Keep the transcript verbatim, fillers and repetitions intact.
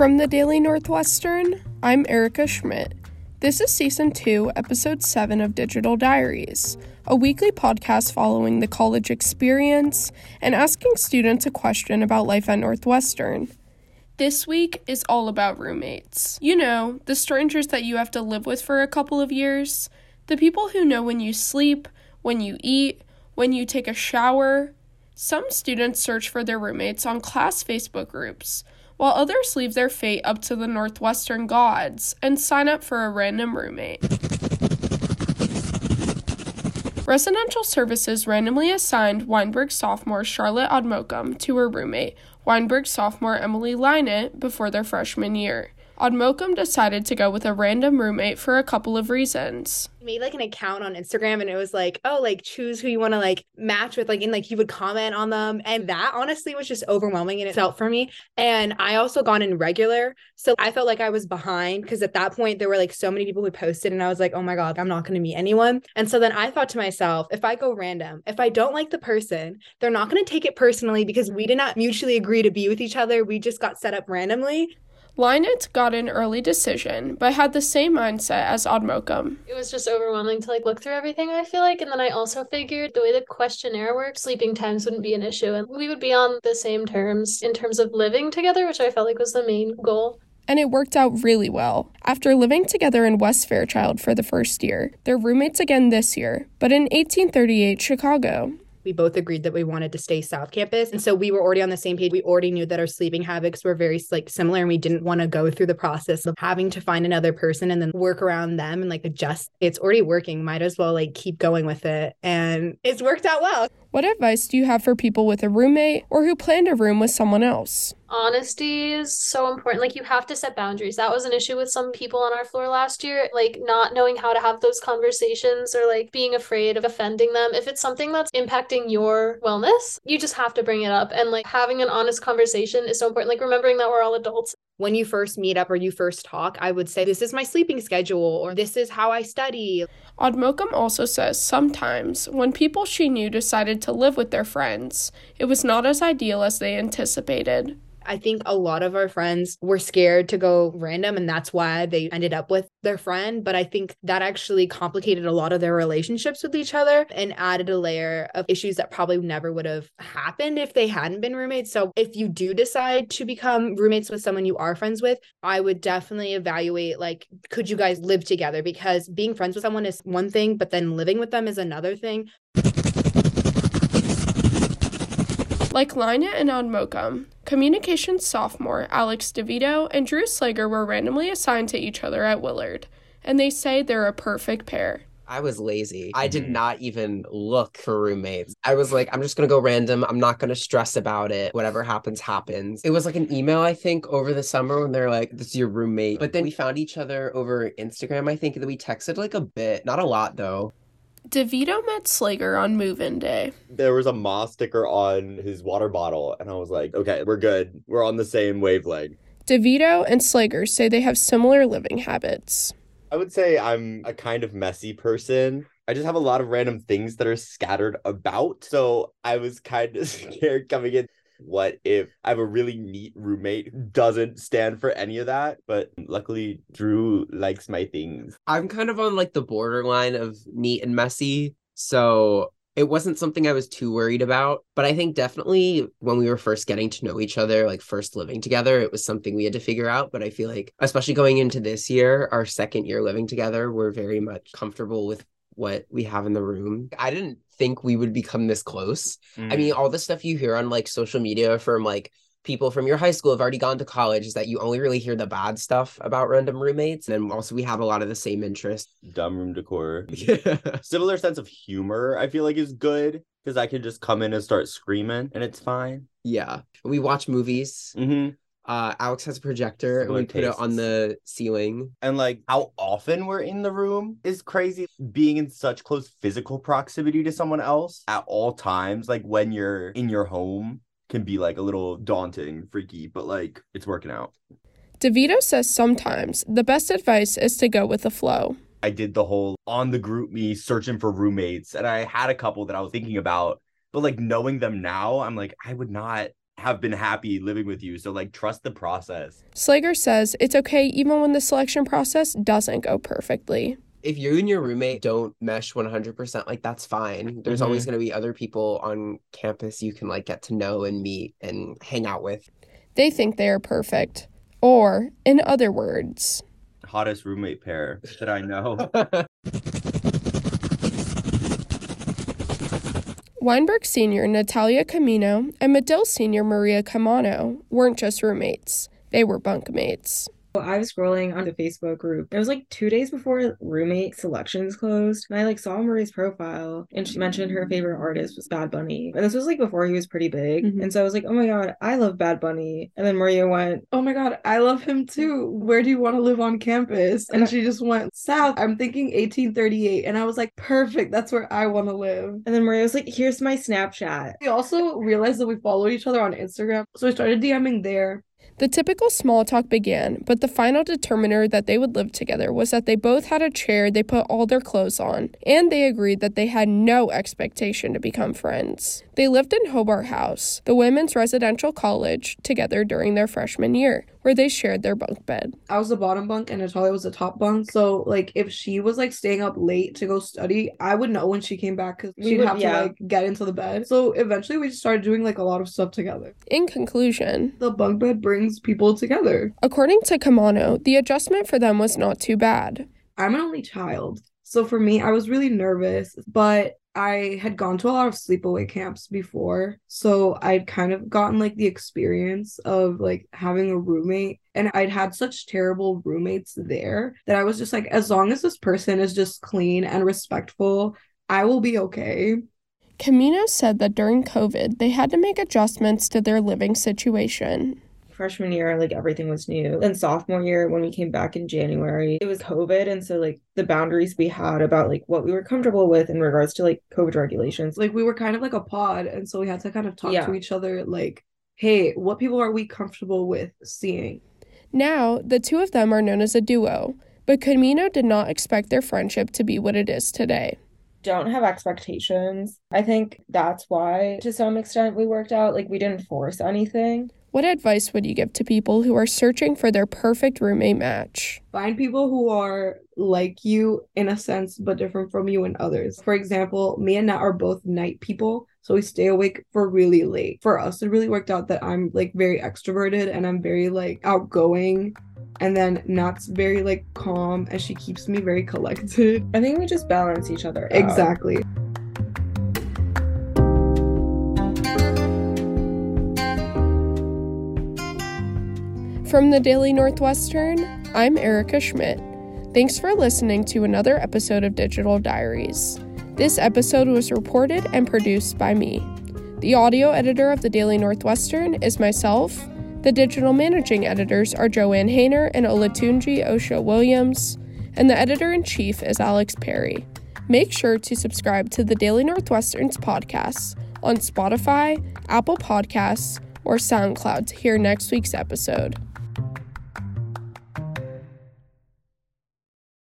From the Daily Northwestern, I'm Erica Schmidt. This is Season two, Episode seven of Digital Diaries, a weekly podcast following the college experience and asking students a question about life at Northwestern. This week is all about roommates. You know, the strangers that you have to live with for a couple of years, the people who know when you sleep, when you eat, when you take a shower. Some students search for their roommates on class Facebook groups, while others leave their fate up to the Northwestern gods and sign up for a random roommate. Residential Services randomly assigned Weinberg sophomore Charlotte Odmokum to her roommate, Weinberg sophomore Emily Linet, before their freshman year. Odmokum decided to go with a random roommate for a couple of reasons. I made like an account on Instagram and it was like, oh, like choose who you want to like match with, like, and like you would comment on them. And that honestly was just overwhelming and it felt for me. And I also got in regular. So I felt like I was behind because at that point there were like so many people who posted and I was like, oh my God, I'm not going to meet anyone. And so then I thought to myself, if I go random, if I don't like the person, they're not going to take it personally because we did not mutually agree to be with each other. We just got set up randomly. Linet got an early decision, but had the same mindset as Odmokum. It was just overwhelming to like look through everything, I feel like. And then I also figured the way the questionnaire worked, sleeping times wouldn't be an issue. And we would be on the same terms in terms of living together, which I felt like was the main goal. And it worked out really well. After living together in West Fairchild for the first year, they're roommates again this year, but in eighteen thirty-eight Chicago. We both agreed that we wanted to stay South Campus. And so we were already on the same page. We already knew that our sleeping habits were very like similar and we didn't want to go through the process of having to find another person and then work around them and like adjust. It's already working. Might as well like keep going with it. And it's worked out well. What advice do you have for people with a roommate or who planned a room with someone else? Honesty is so important. Like, you have to set boundaries. That was an issue with some people on our floor last year, like not knowing how to have those conversations or like being afraid of offending them. If it's something that's impacting your wellness, you just have to bring it up. And like having an honest conversation is so important. Like remembering that we're all adults. When you first meet up or you first talk, I would say, this is my sleeping schedule or this is how I study. Odmokum also says sometimes when people she knew decided to live with their friends, it was not as ideal as they anticipated. I think a lot of our friends were scared to go random and that's why they ended up with their friend. But I think that actually complicated a lot of their relationships with each other and added a layer of issues that probably never would have happened if they hadn't been roommates. So if you do decide to become roommates with someone you are friends with, I would definitely evaluate, like, could you guys live together? Because being friends with someone is one thing, but then living with them is another thing. Like Linet and Odmokum, communications sophomore Alex DeVito and Drew Slager were randomly assigned to each other at Willard, and they say they're a perfect pair. I was lazy. I did not even look for roommates. I was like, I'm just going to go random. I'm not going to stress about it. Whatever happens, happens. It was like an email, I think, over the summer when they're like, this is your roommate. But then we found each other over Instagram, I think, that we texted like a bit. Not a lot, though. DeVito met Slager on move-in day. There was a Ma sticker on his water bottle, and I was like, okay, we're good. We're on the same wavelength. DeVito and Slager say they have similar living habits. I would say I'm a kind of messy person. I just have a lot of random things that are scattered about, so I was kind of scared coming in. What if I have a really neat roommate who doesn't stand for any of that? But luckily, Drew likes my things. I'm kind of on like the borderline of neat and messy. So it wasn't something I was too worried about. But I think definitely when we were first getting to know each other, like first living together, it was something we had to figure out. But I feel like, especially going into this year, our second year living together, we're very much comfortable with what we have in the room. I didn't think we would become this close. Mm. I mean, all the stuff you hear on like social media from like people from your high school have already gone to college is that you only really hear the bad stuff about random roommates. And also we have a lot of the same interests. Dumb room decor. Similar sense of humor, I feel like, is good because I can just come in and start screaming and it's fine. Yeah. We watch movies. Mm-hmm. Uh, Alex has a projector and we put it on the ceiling. And like how often we're in the room is crazy. Being in such close physical proximity to someone else at all times, like when you're in your home, can be like a little daunting, freaky, but like it's working out. DeVito says sometimes the best advice is to go with the flow. I did the whole on the group me searching for roommates and I had a couple that I was thinking about, but like knowing them now, I'm like, I would not have been happy living with you. So, like, trust the process. Slager says it's okay even when the selection process doesn't go perfectly. If you and your roommate don't mesh one hundred percent, like, that's fine. There's mm-hmm. always going to be other people on campus you can, like, get to know and meet and hang out with. They think they are perfect. Or, in other words... hottest roommate pair that I know. Weinberg Senior Natalia Camino and Medill Senior Maria Camano weren't just roommates. They were bunkmates. I was scrolling on the Facebook group. It was like two days before roommate selections closed. And I like saw Maria's profile and she mentioned her favorite artist was Bad Bunny. And this was like before he was pretty big. Mm-hmm. And so I was like, oh my God, I love Bad Bunny. And then Maria went, oh my God, I love him too. Where do you want to live on campus? And she just went south. I'm thinking eighteen thirty-eight. And I was like, perfect. That's where I want to live. And then Maria was like, here's my Snapchat. We also realized that we follow each other on Instagram. So I started DMing there. The typical small talk began, but the final determiner that they would live together was that they both had a chair they put all their clothes on, and they agreed that they had no expectation to become friends. They lived in Hobart House, the women's residential college, together during their freshman year, where they shared their bunk bed. I was the bottom bunk and Natalia was the top bunk, so, like, if she was, like, staying up late to go study, I would know when she came back because she'd would, have to, yeah. like, get into the bed. So, eventually, we started doing, like, a lot of stuff together. In conclusion, the bunk bed brings people together. According to Camano, the adjustment for them was not too bad. I'm an only child, so for me, I was really nervous, but... I had gone to a lot of sleepaway camps before, so I'd kind of gotten, like, the experience of, like, having a roommate, and I'd had such terrible roommates there that I was just like, as long as this person is just clean and respectful, I will be okay. Camino said that during COVID, they had to make adjustments to their living situation. Freshman year, like, everything was new. And sophomore year, when we came back in January, it was COVID. And so, like, the boundaries we had about, like, what we were comfortable with in regards to, like, COVID regulations. Like, we were kind of like a pod. And so we had to kind of talk yeah. to each other, like, hey, what people are we comfortable with seeing? Now, the two of them are known as a duo. But Camino did not expect their friendship to be what it is today. Don't have expectations. I think that's why, to some extent, we worked out. Like, we didn't force anything. What advice would you give to people who are searching for their perfect roommate match? Find people who are like you in a sense, but different from you and others. For example, me and Nat are both night people, so we stay awake for really late. For us, it really worked out that I'm, like, very extroverted and I'm very, like, outgoing. And then Nat's very, like, calm and she keeps me very collected. I think we just balance each other out. Exactly. From the Daily Northwestern, I'm Erica Schmidt. Thanks for listening to another episode of Digital Diaries. This episode was reported and produced by me. The audio editor of the Daily Northwestern is myself. The digital managing editors are Joanne Hayner and Olatunji Osha Williams, and the editor-in-chief is Alex Perry. Make sure to subscribe to the Daily Northwestern's podcasts on Spotify, Apple Podcasts, or SoundCloud to hear next week's episode.